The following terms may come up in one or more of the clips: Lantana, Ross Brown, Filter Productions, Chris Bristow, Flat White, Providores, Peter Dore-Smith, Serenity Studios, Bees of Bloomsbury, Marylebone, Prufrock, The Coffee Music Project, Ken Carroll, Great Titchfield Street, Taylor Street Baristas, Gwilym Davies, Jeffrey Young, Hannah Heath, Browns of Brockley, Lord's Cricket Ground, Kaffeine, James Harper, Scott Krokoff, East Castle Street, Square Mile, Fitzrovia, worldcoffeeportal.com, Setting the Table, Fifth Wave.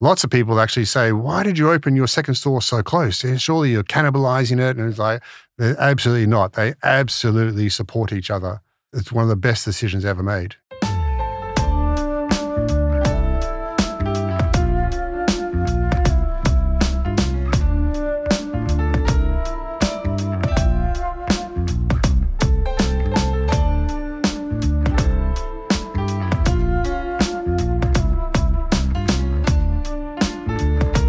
lots of people actually say, why did you open your second store so close? Surely you're cannibalizing it. And it's like, they're absolutely not. They absolutely support each other. It's one of the best decisions ever made.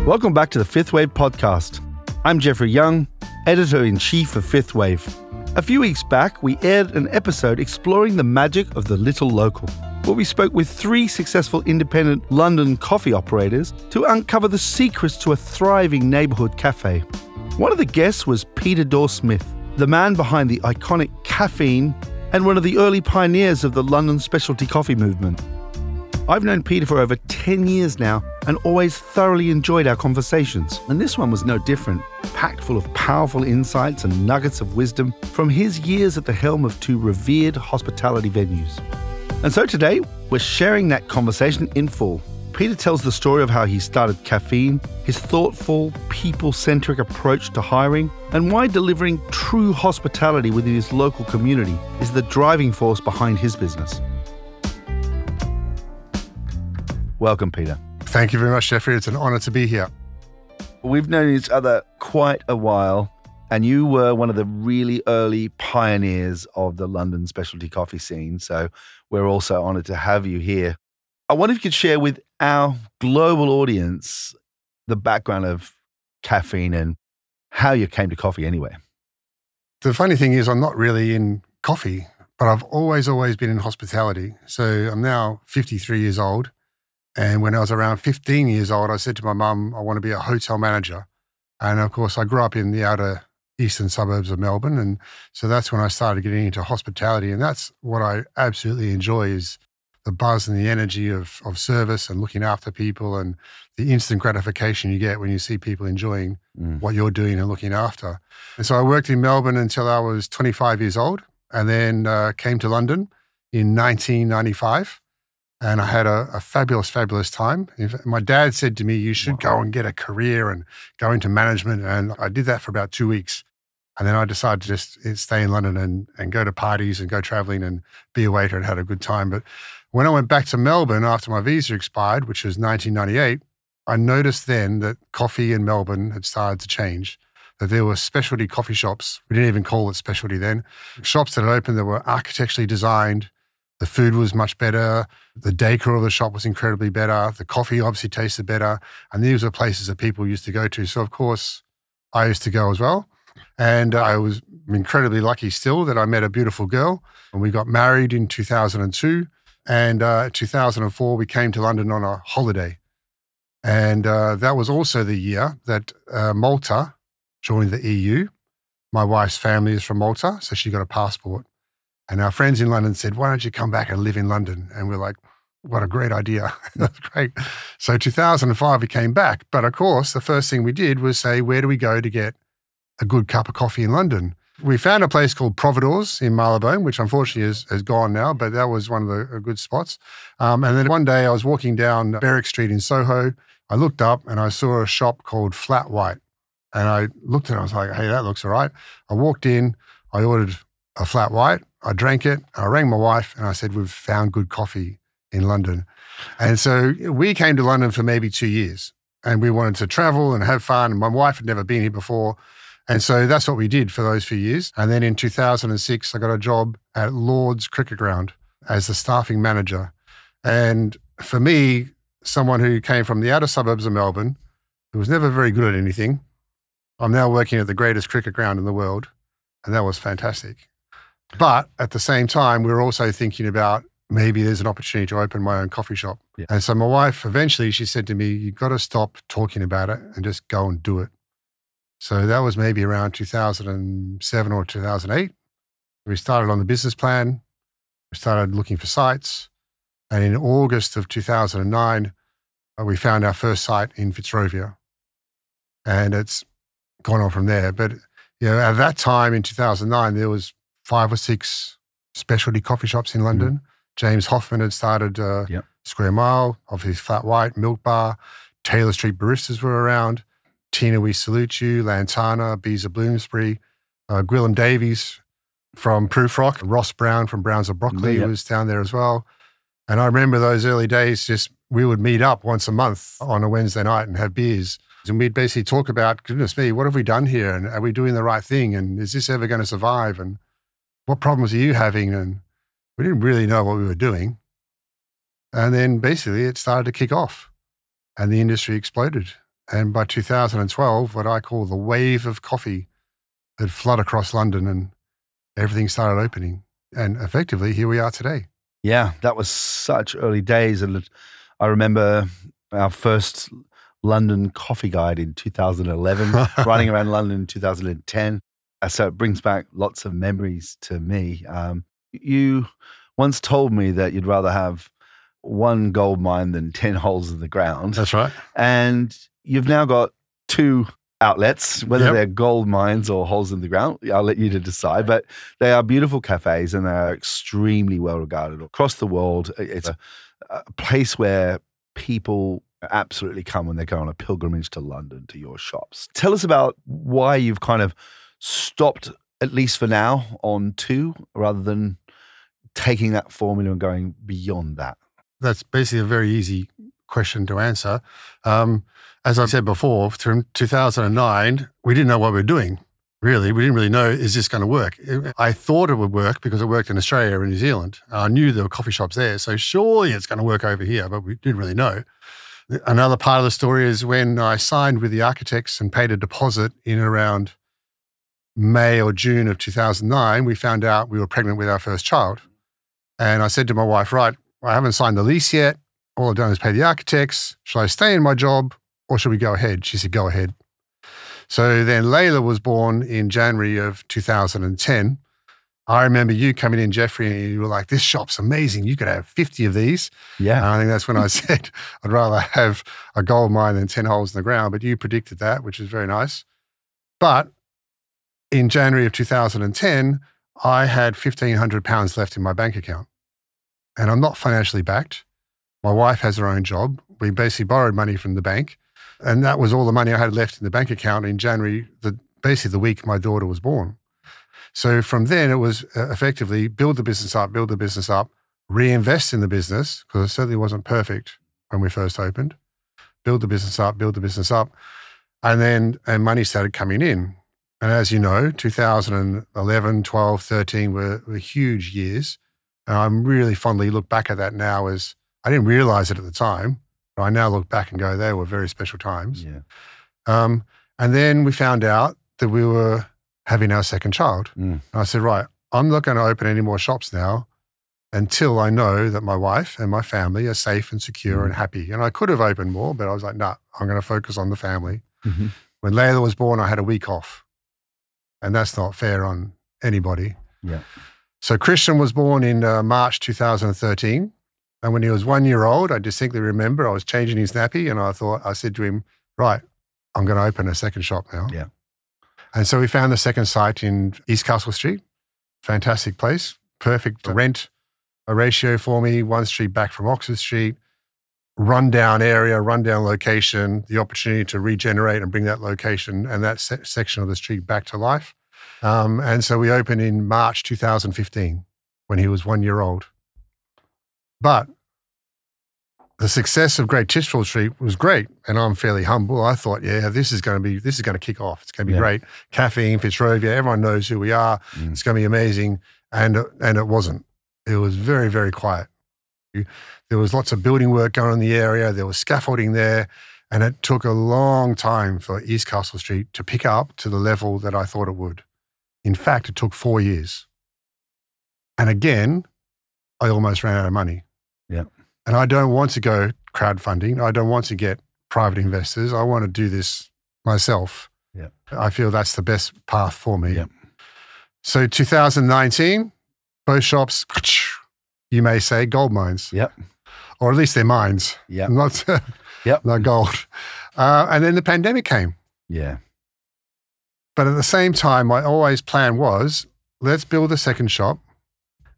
Welcome back to the Fifth Wave podcast. I'm Jeffrey Young, Editor-in-Chief of Fifth Wave. A few weeks back, we aired an episode exploring the magic of the little local, where we spoke with three successful independent London coffee operators to uncover the secrets to a thriving neighbourhood cafe. One of the guests was Peter Dore-Smith, the man behind the iconic Kaffeine and one of the early pioneers of the London specialty coffee movement. I've known Peter for over 10 years now and always thoroughly enjoyed our conversations. And this one was no different, packed full of powerful insights and nuggets of wisdom from his years at the helm of two revered hospitality venues. And so today, we're sharing that conversation in full. Peter tells the story of how he started Kaffeine, his thoughtful, people-centric approach to hiring, and why delivering true hospitality within his local community is the driving force behind his business. Welcome, Peter. Thank you very much, Jeffrey. It's an honor to be here. We've known each other quite a while, and you were one of the really early pioneers of the London specialty coffee scene, so we're also honored to have you here. I wonder if you could share with our global audience the background of Kaffeine and how you came to coffee anyway. The funny thing is I'm not really in coffee, but I've always been in hospitality. So I'm now 53 years old. And when I was around 15 years old, I said to my mum, I want to be a hotel manager. And of course, I grew up in the outer eastern suburbs of Melbourne. And so that's when I started getting into hospitality. And that's what I absolutely enjoy is the buzz and the energy of service and looking after people and the instant gratification you get when you see people enjoying what you're doing and looking after. And so I worked in Melbourne until I was 25 years old and then came to London in 1995. And I had a fabulous time. My dad said to me, you should go and get a career and go into management. And I did that for about 2 weeks. And then I decided to just stay in London and go to parties and go traveling and be a waiter and had a good time. But when I went back to Melbourne after my visa expired, which was 1998, I noticed then that coffee in Melbourne had started to change, that there were specialty coffee shops. We didn't even call it specialty then. Shops that had opened that were architecturally designed. The food was much better. The decor of the shop was incredibly better. The coffee obviously tasted better. And these were places that people used to go to. So, of course, I used to go as well. And I was incredibly lucky still that I met a beautiful girl. And we got married in 2002. And 2004, we came to London on a holiday. And that was also the year that Malta joined the EU. My wife's family is from Malta, so she got a passport. And our friends in London said, why don't you come back and live in London? And we're like, what a great idea. That's great. So 2005, we came back. But of course, the first thing we did was say, where do we go to get a good cup of coffee in London? We found a place called Providores in Marylebone, which unfortunately is gone now, but that was one of the good spots. And then one day I was walking down Berwick Street in Soho. I looked up and I saw a shop called Flat White. And I looked at it and I was like, hey, that looks all right. I walked in, I ordered a Flat White. I drank it, I rang my wife and I said, we've found good coffee in London. And so we came to London for maybe 2 years and we wanted to travel and have fun. And my wife had never been here before. And so that's what we did for those few years. And then in 2006, I got a job at Lord's Cricket Ground as the staffing manager. And for me, someone who came from the outer suburbs of Melbourne, who was never very good at anything, I'm now working at the greatest cricket ground in the world. And that was fantastic. But at the same time, we were also thinking about maybe there's an opportunity to open my own coffee shop. Yeah. And so my wife, eventually she said to me, you've got to stop talking about it and just go and do it. So that was maybe around 2007 or 2008. We started on the business plan. We started looking for sites. And in August of 2009, we found our first site in Fitzrovia. And it's gone on from there. But you know, at that time in 2009, there was 5 or 6 specialty coffee shops in London. James Hoffmann had started Square Mile, obviously Flat White, Milk Bar. Taylor Street Baristas were around, Tina We Salute You, Lantana, Bees of Bloomsbury, Gwilym Davies from Prufrock, Ross Brown from Browns of Brockley was down there as well. And I remember those early days, just we would meet up once a month on a Wednesday night and have beers. And we'd basically talk about, goodness me, what have we done here? And are we doing the right thing? And is this ever going to survive? And what problems are you having? And we didn't really know what we were doing. And then basically it started to kick off and the industry exploded. And by 2012, what I call the wave of coffee had flooded across London and everything started opening. And effectively, here we are today. Yeah, that was such early days. And I remember our first London coffee guide in 2011, running around London in 2010. So it brings back lots of memories to me. You once told me that you'd rather have one gold mine than 10 holes in the ground. That's right. And you've now got two outlets, whether they're gold mines or holes in the ground. I'll let you to decide, but they are beautiful cafes and they are extremely well regarded across the world. It's a place where people absolutely come when they go on a pilgrimage to London, to your shops. Tell us about why you've kind of stopped, at least for now, on two rather than taking that formula and going beyond that. That's basically a very easy question to answer. As I said before, from 2009, we didn't know what we were doing, really. We didn't really know, is this going to work? I thought it would work because it worked in Australia and New Zealand. I knew there were coffee shops there, so surely it's going to work over here, but we didn't really know. Another part of the story is when I signed with the architects and paid a deposit in around May or June of 2009, we found out we were pregnant with our first child. And I said to my wife, right, I haven't signed the lease yet. All I've done is pay the architects. Shall I stay in my job or should we go ahead? She said, go ahead. So then Layla was born in January of 2010. I remember you coming in, Jeffrey, and you were like, this shop's amazing. You could have 50 of these. Yeah. And I think that's when I said, I'd rather have a gold mine than 10 holes in the ground. But you predicted that, which is very nice. But in January of 2010, I had £1,500 left in my bank account. And I'm not financially backed. My wife has her own job. We basically borrowed money from the bank. And that was all the money I had left in the bank account in January, basically the week my daughter was born. So from then, it was effectively build the business up, reinvest in the business, because it certainly wasn't perfect when we first opened, build the business up. And money started coming in. And as you know, 2011, 12, 13 were huge years. And I'm really fondly look back at that now as, I didn't realize it at the time, but I now look back and go, they were very special times. Yeah. And then we found out that we were having our second child. And I said, right, I'm not going to open any more shops now until I know that my wife and my family are safe and secure and happy. And I could have opened more, but I was like, no, I'm going to focus on the family. Mm-hmm. When Layla was born, I had a week off. And that's not fair on anybody. Yeah. So Christian was born in March 2013. And when he was 1 year old, I distinctly remember I was changing his nappy and I said to him, right, I'm going to open a second shop now. Yeah. And so we found the second site in East Castle Street, fantastic place, perfect rent, a ratio for me, one street back from Oxford Street, rundown area, rundown location, the opportunity to regenerate and bring that location and that section of the street back to life. And so we opened in March 2015 when he was 1 year old. But the success of Great Titchfield Street was great, and I'm fairly humble. I thought, this is going to kick off. It's going to be great. Kaffeine, Fitzrovia, everyone knows who we are. It's going to be amazing, and it wasn't. It was very, very quiet. There was lots of building work going on in the area. There was scaffolding there, and it took a long time for East Castle Street to pick up to the level that I thought it would. In fact, it took 4 years. And again, I almost ran out of money. Yeah. And I don't want to go crowdfunding. I don't want to get private investors. I want to do this myself. Yeah. I feel that's the best path for me. Yeah. So 2019, both shops, you may say gold mines. Yeah. Or at least they're mines. Yeah. Not gold. And then the pandemic came. Yeah. But at the same time, my always plan was, let's build a second shop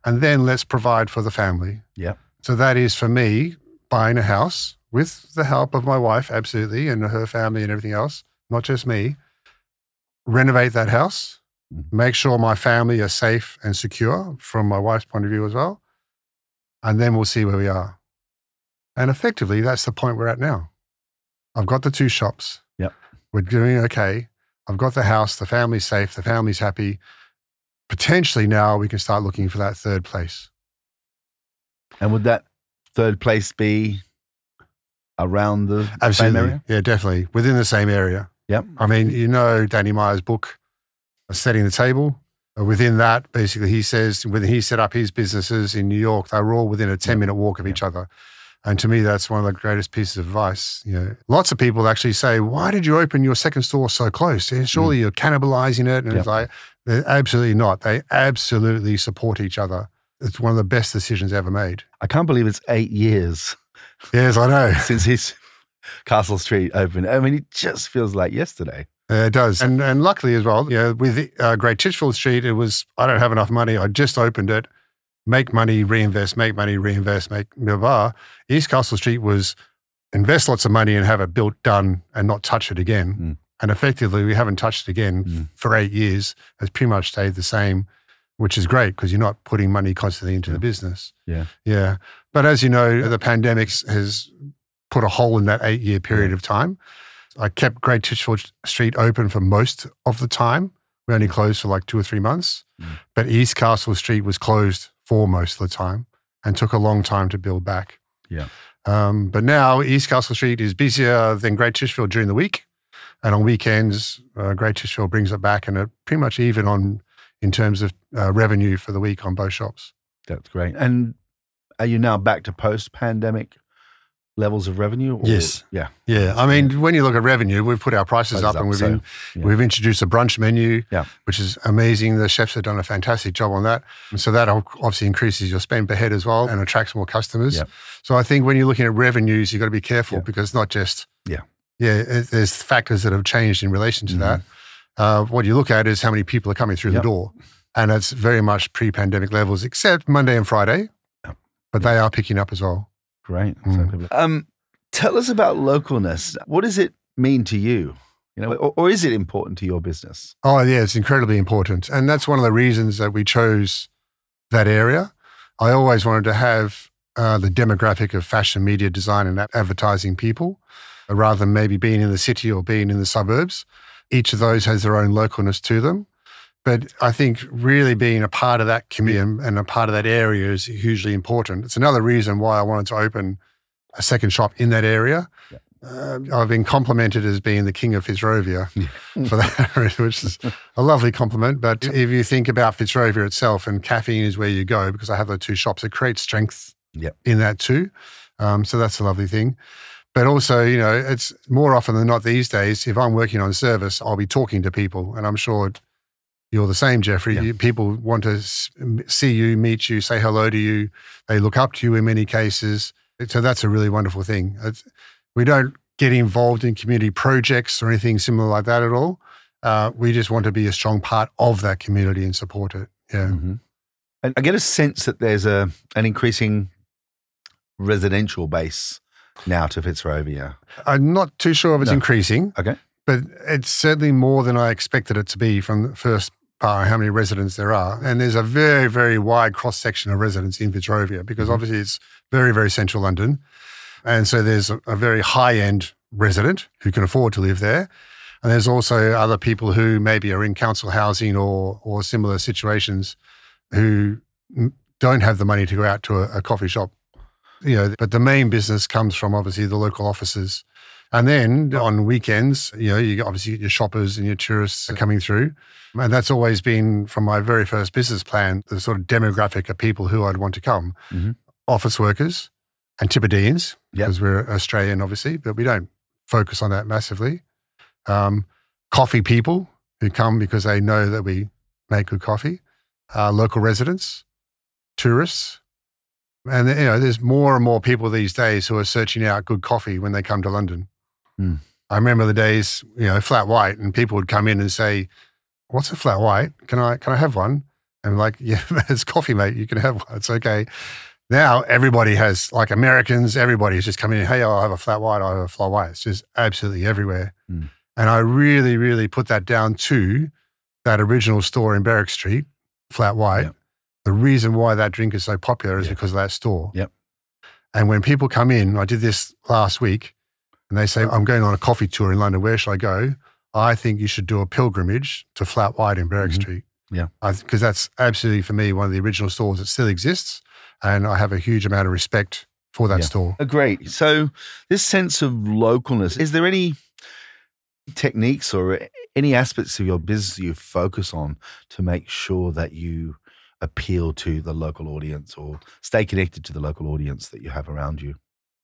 and then let's provide for the family. Yeah. So that is for me, buying a house, with the help of my wife, absolutely, and her family and everything else, not just me, renovate that house, make sure my family are safe and secure from my wife's point of view as well, and then we'll see where we are. And effectively, that's the point we're at now. I've got the two shops. Yep. We're doing okay. I've got the house, the family's safe, the family's happy. Potentially now we can start looking for that third place. And would that third place be around the same area? Yeah, definitely. Within the same area. Yep. I mean, you know Danny Meyer's book, Setting the Table. Within that, basically, he says, when he set up his businesses in New York, they were all within a 10-minute walk of each other. And to me, that's one of the greatest pieces of advice. You know, lots of people actually say, why did you open your second store so close? Surely you're cannibalizing it. And it's like, they're absolutely not. They absolutely support each other. It's one of the best decisions ever made. I can't believe it's 8 years. Yes, I know. Since his Castle Street opened. I mean, it just feels like yesterday. It does. And luckily as well, with Great Titchfield Street, it was, I don't have enough money. I just opened it. Make money, reinvest, blah, blah. East Castle Street was invest lots of money and have it built, done, and not touch it again. And effectively, we haven't touched it again for 8 years. It's pretty much stayed the same, which is great because you're not putting money constantly into the business. Yeah. But as you know, the pandemic has put a hole in that 8 year period of time. I kept Great Titchfield Street open for most of the time. We only closed for like 2 or 3 months. But East Castle Street was closed for most of the time and took a long time to build back. But now East Castle Street is busier than Great Titchfield during the week, and on weekends Great Titchfield brings it back and it pretty much even on in terms of revenue for the week on both shops. That's great. And are you now back to post-pandemic levels of revenue? Or? Yes. Yeah. I mean, when you look at revenue, we've put our prices up and we've introduced a brunch menu, which is amazing. The chefs have done a fantastic job on that. And so that obviously increases your spend per head as well and attracts more customers. So I think when you're looking at revenues, you've got to be careful because it's not just, there's factors that have changed in relation to that. What you look at is how many people are coming through the door. And it's very much pre-pandemic levels, except Monday and Friday, but they are picking up as well. Great. Tell us about localness. What does it mean to you? You know, or is it important to your business? Oh, yeah, it's incredibly important. And that's one of the reasons that we chose that area. I always wanted to have the demographic of fashion, media, design, and advertising people, rather than maybe being in the city or being in the suburbs. Each of those has their own localness to them. But I think really being a part of that community and a part of that area is hugely important. It's another reason why I wanted to open a second shop in that area. I've been complimented as being the king of Fitzrovia for that, which is a lovely compliment. But if you think about Fitzrovia itself, and Kaffeine is where you go because I have the two shops, it creates strength in that too. So that's a lovely thing. But also, you know, it's more often than not these days, if I'm working on service, I'll be talking to people, and I'm sure you're the same, Jeffrey. People want to see you, meet you, say hello to you. They look up to you in many cases. So that's a really wonderful thing. We don't get involved in community projects or anything similar like that at all. We just want to be a strong part of that community and support it. And I get a sense that there's an increasing residential base now to Fitzrovia. I'm not too sure if it's increasing. Okay. But it's certainly more than I expected it to be from the first part, how many residents there are. And there's a very, very wide cross-section of residents in Fitzrovia because obviously it's very, very central London. And so there's a very high-end resident who can afford to live there. And there's also other people who maybe are in council housing or similar situations who don't have the money to go out to a coffee shop. You know, but the main business comes from obviously the local offices. And then on weekends, you know, you obviously get your shoppers and your tourists coming through. And that's always been, from my very first business plan, the sort of demographic of people who I'd want to come. Office workers, Antipodeans, because we're Australian, obviously, but we don't focus on that massively. Coffee people who come because they know that we make good coffee. Local residents, tourists. And, you know, there's more and more people these days who are searching out good coffee when they come to London. I remember the days, you know, Flat White, and people would come in and say, "What's a Flat White? Can I have one?" And I'm like, "Yeah, it's coffee, mate. You can have one. It's okay." Now everybody has, like Americans, everybody's just coming in, hey, I'll have a flat white, I'll have a flat white. It's just absolutely everywhere. Mm. And I really, really put that down to that original store in Berwick Street, Flat White. Yep. The reason why that drink is so popular is because of that store. Yep. And when people come in, I did this last week, and they say, I'm going on a coffee tour in London, where should I go? I think you should do a pilgrimage to Flat White in Berwick Street. Yeah. Because that's absolutely, for me, one of the original stores that still exists. And I have a huge amount of respect for that store. Great. So this sense of localness, is there any techniques or any aspects of your business you focus on to make sure that you appeal to the local audience or stay connected to the local audience that you have around you?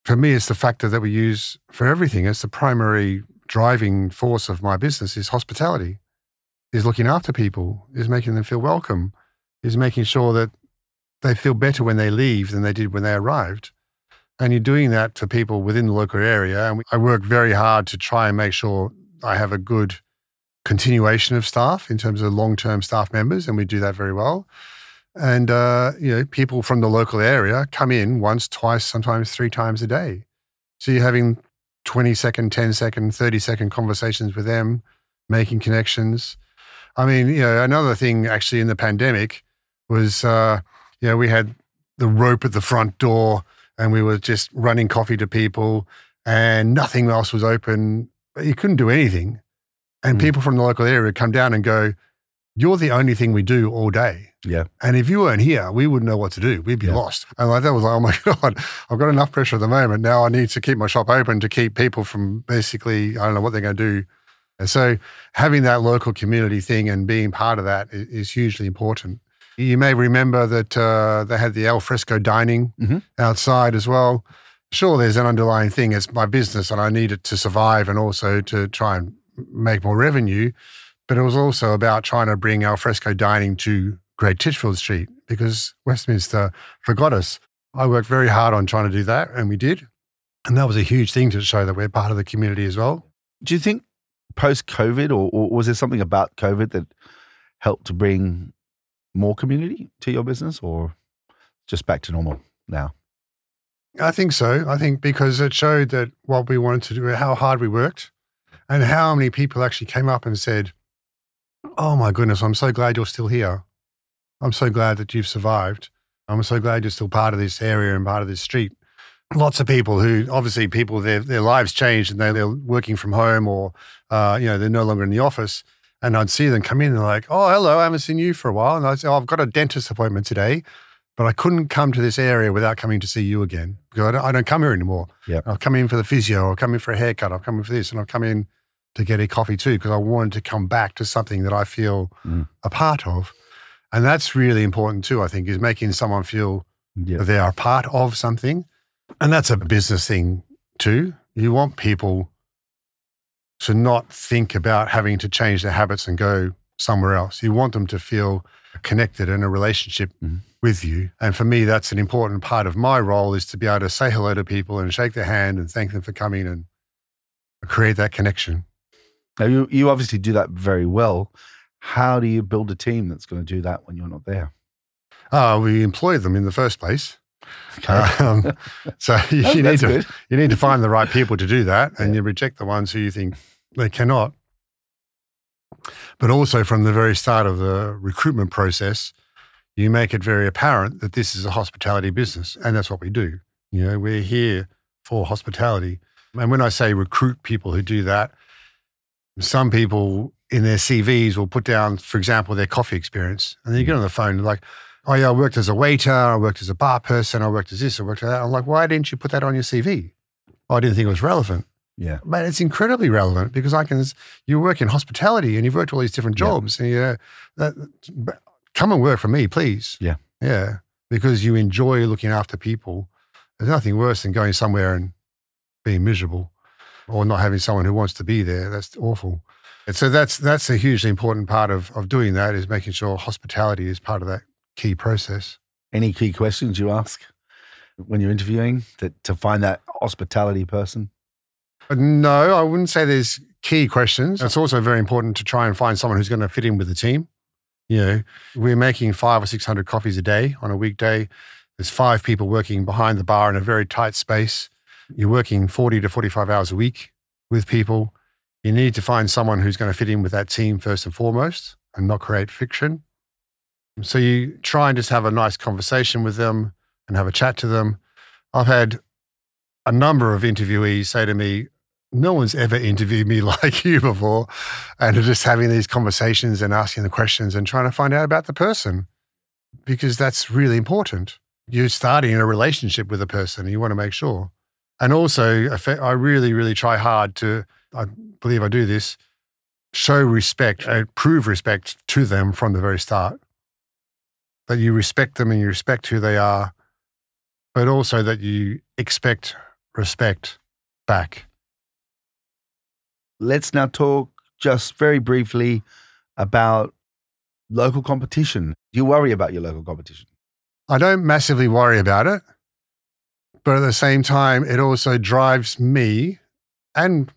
For me, it's the factor that we use for everything. It's the primary driving force of my business is hospitality, is looking after people, is making them feel welcome, is making sure that they feel better when they leave than they did when they arrived. And you're doing that for people within the local area. And I work very hard to try and make sure I have a good continuation of staff in terms of long-term staff members, and we do that very well. And, you know, people from the local area come in once, twice, sometimes three times a day. So you're having 20-second, 10-second, 30-second conversations with them, making connections. I mean, you know, another thing actually in the pandemic was, you know, we had the rope at the front door and we were just running coffee to people and nothing else was open. You couldn't do anything. And people from the local area would come down and go, you're the only thing we do all day. Yeah. And if you weren't here, we wouldn't know what to do. We'd be lost. And like that was like, oh my God, I've got enough pressure at the moment. Now I need to keep my shop open to keep people from basically, I don't know what they're going to do. And so having that local community thing and being part of that is hugely important. You may remember that they had the al fresco dining outside as well. Sure, there's an underlying thing. It's my business and I need it to survive and also to try and make more revenue. But it was also about trying to bring al fresco dining to Great Titchfield Street because Westminster forgot us. I worked very hard on trying to do that, and we did. And that was a huge thing to show that we're part of the community as well. Do you think post-COVID, or was there something about COVID that helped to bring more community to your business, or just back to normal now? I think so. I think because it showed that what we wanted to do, how hard we worked, and how many people actually came up and said, oh my goodness, I'm so glad you're still here. I'm so glad that you've survived. I'm so glad you're still part of this area and part of this street. Lots of people who, obviously people, their lives changed and they're working from home or, you know, they're no longer in the office. And I'd see them come in and they're like, oh, hello, I haven't seen you for a while. And I'd say, oh, I've got a dentist appointment today, but I couldn't come to this area without coming to see you again. Because I don't come here anymore. Yep. I've come in for the physio. I've come in for a haircut. I've come in for this. And I've come in to get a coffee too, because I wanted to come back to something that I feel a part of. And that's really important too, I think, is making someone feel that they are a part of something. And that's a business thing too. You want people to not think about having to change their habits and go somewhere else. You want them to feel connected in a relationship with you. And for me, that's an important part of my role, is to be able to say hello to people and shake their hand and thank them for coming and create that connection. Now, you obviously do that very well. How do you build a team that's going to do that when you're not there? We employ them in the first place. Okay. So you need to find the right people to do that, and you reject the ones who you think they cannot. But also from the very start of the recruitment process, you make it very apparent that this is a hospitality business, and that's what we do. You know, we're here for hospitality. And when I say recruit people who do that, some people in their CVs will put down, for example, their coffee experience. And then you get on the phone like, oh yeah, I worked as a waiter, I worked as a bar person, I worked as this, I worked as that. I'm like, why didn't you put that on your CV? Oh, I didn't think it was relevant. Yeah. But it's incredibly relevant because you work in hospitality and you've worked all these different jobs. And come and work for me, please. Yeah. Yeah. Because you enjoy looking after people. There's nothing worse than going somewhere and being miserable or not having someone who wants to be there. That's awful. And so that's a hugely important part of doing that, is making sure hospitality is part of that key process. Any key questions you ask when you're interviewing to find that hospitality person? No, I wouldn't say there's key questions. It's also very important to try and find someone who's going to fit in with the team. You know, we're making 500 or 600 coffees a day on a weekday. There's five people working behind the bar in a very tight space. You're working 40 to 45 hours a week with people. You need to find someone who's going to fit in with that team first and foremost and not create friction. So you try and just have a nice conversation with them and have a chat to them. I've had a number of interviewees say to me, no one's ever interviewed me like you before, and just having these conversations and asking the questions and trying to find out about the person, because that's really important. You're starting a relationship with a person and you want to make sure. And also, I really, really try hard to, I believe I do this, show respect, prove respect to them from the very start. That you respect them and you respect who they are, but also that you expect respect back. Let's now talk just very briefly about local competition. Do you worry about your local competition? I don't massively worry about it, but at the same time, it also drives me and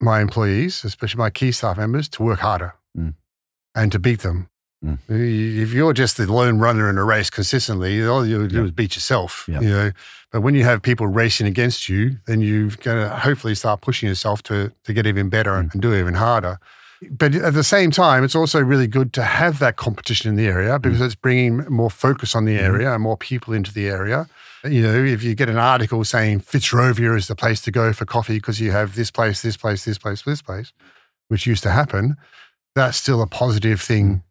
my employees, especially my key staff members, to work harder and to beat them. Mm. If you're just the lone runner in a race consistently, all you'll do is beat yourself. You know? But when you have people racing against you, then you're going to hopefully start pushing yourself to get even better and do even harder. But at the same time, it's also really good to have that competition in the area, because it's bringing more focus on the area and more people into the area. You know, if you get an article saying Fitzrovia is the place to go for coffee because you have this place, this place, this place, this place, which used to happen, that's still a positive thing.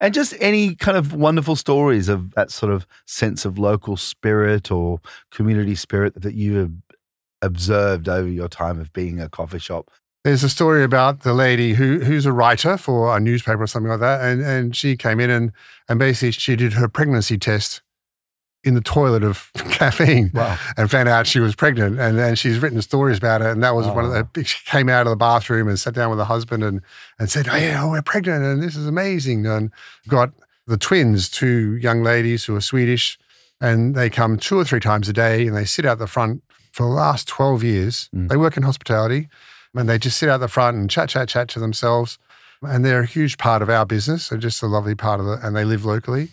And just any kind of wonderful stories of that sort of sense of local spirit or community spirit that you have observed over your time of being a coffee shop. There's a story about the lady who's a writer for a newspaper or something like that, and she came in and basically she did her pregnancy test in the toilet of Kaffeine and found out she was pregnant. And then she's written stories about it. And that was one of the, she came out of the bathroom and sat down with her husband and said, oh yeah, we're pregnant and this is amazing. And got the twins, two young ladies who are Swedish, and they come 2 or 3 times a day and they sit out the front for the last 12 years. They work in hospitality and they just sit out the front and chat to themselves. And they're a huge part of our business. So just a lovely part of it. And they live locally.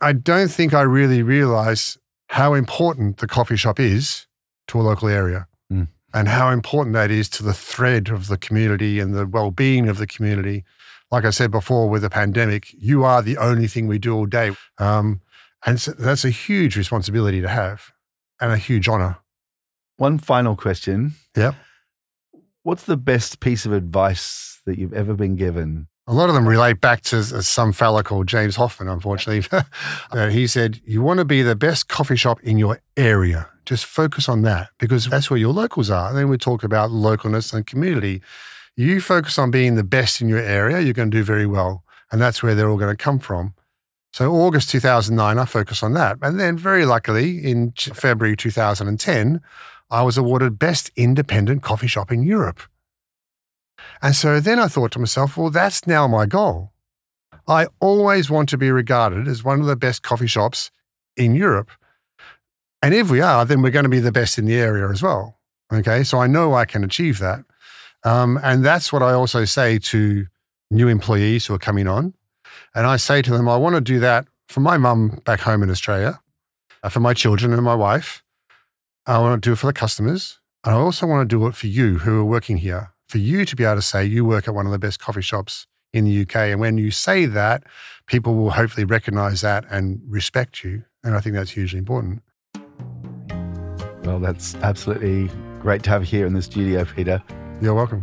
I don't think I really realize how important the coffee shop is to a local area and how important that is to the thread of the community and the well-being of the community. Like I said before, with the pandemic, you are the only thing we do all day. And so that's a huge responsibility to have and a huge honor. One final question. Yeah. What's the best piece of advice that you've ever been given? A lot of them relate back to some fella called James Hoffmann, unfortunately. He said, you want to be the best coffee shop in your area. Just focus on that, because that's where your locals are. And then we talk about localness and community. You focus on being the best in your area, you're going to do very well. And that's where they're all going to come from. So August 2009, I focused on that. And then very luckily, in February 2010, I was awarded Best Independent Coffee Shop in Europe. And so then I thought to myself, well, that's now my goal. I always want to be regarded as one of the best coffee shops in Europe. And if we are, then we're going to be the best in the area as well. Okay, so I know I can achieve that. And that's what I also say to new employees who are coming on. And I say to them, I want to do that for my mum back home in Australia, for my children and my wife. I want to do it for the customers. And I also want to do it for you who are working here. For you to be able to say you work at one of the best coffee shops in the UK. And when you say that, people will hopefully recognize that and respect you. And I think that's hugely important. Well, that's absolutely great to have you here in the studio, Peter. You're welcome.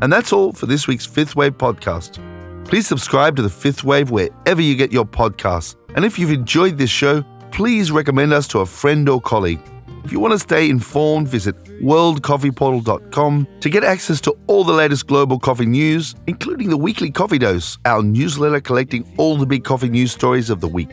And that's all for this week's Fifth Wave podcast. Please subscribe to the Fifth Wave wherever you get your podcasts. And if you've enjoyed this show, please recommend us to a friend or colleague. If you want to stay informed, visit worldcoffeeportal.com to get access to all the latest global coffee news, including the weekly Coffee Dose, our newsletter collecting all the big coffee news stories of the week.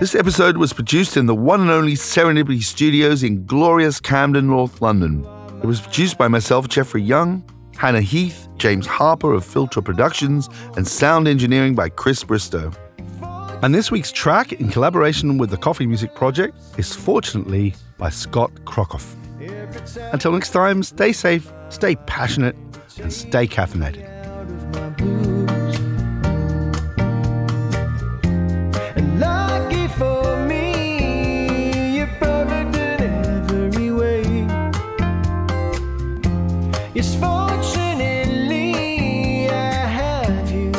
This episode was produced in the one and only Serenity Studios in glorious Camden, North London. It was produced by myself, Jeffrey Young, Hannah Heath, James Harper of Filter Productions, and sound engineering by Chris Bristow. And this week's track, in collaboration with The Coffee Music Project, is Fortunately by Scott Krokoff. Until next time, stay safe, stay passionate, and stay caffeinated. And lucky for me. Fortunately, I have you.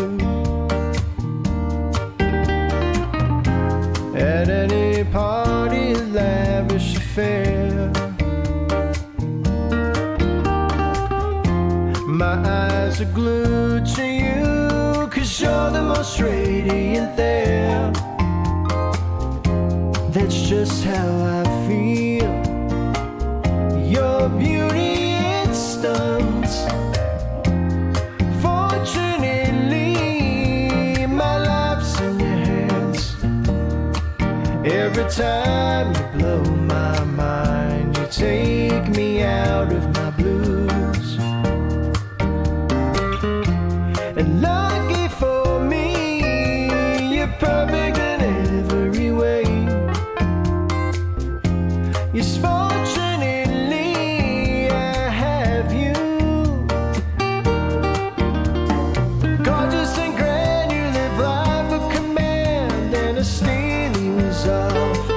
At any party, lavish affair, my eyes are glued to you, 'cause you're the most radiant there. That's just how I feel. Your beauty, it stuns. Fortunately, my life's in your hands. Every time you blow my mind, you take me out of my blues. And lucky for me, you're perfect in every way. Yes, fortunately, I have you. Gorgeous and grand, you live life of command and a steely resolve.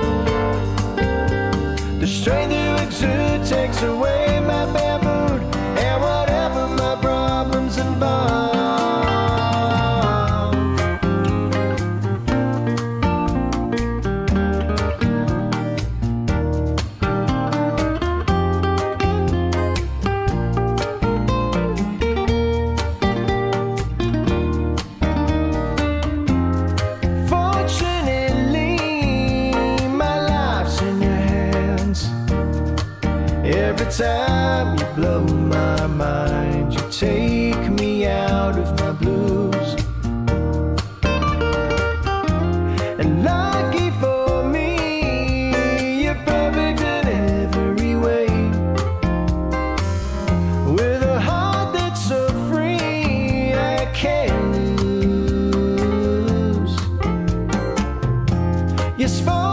The strength you exude takes away my bad mood and whatever my problems involve. Time you blow my mind, you take me out of my blues. And lucky for me, you're perfect in every way. With a heart that's so free, I can't lose. Yes, for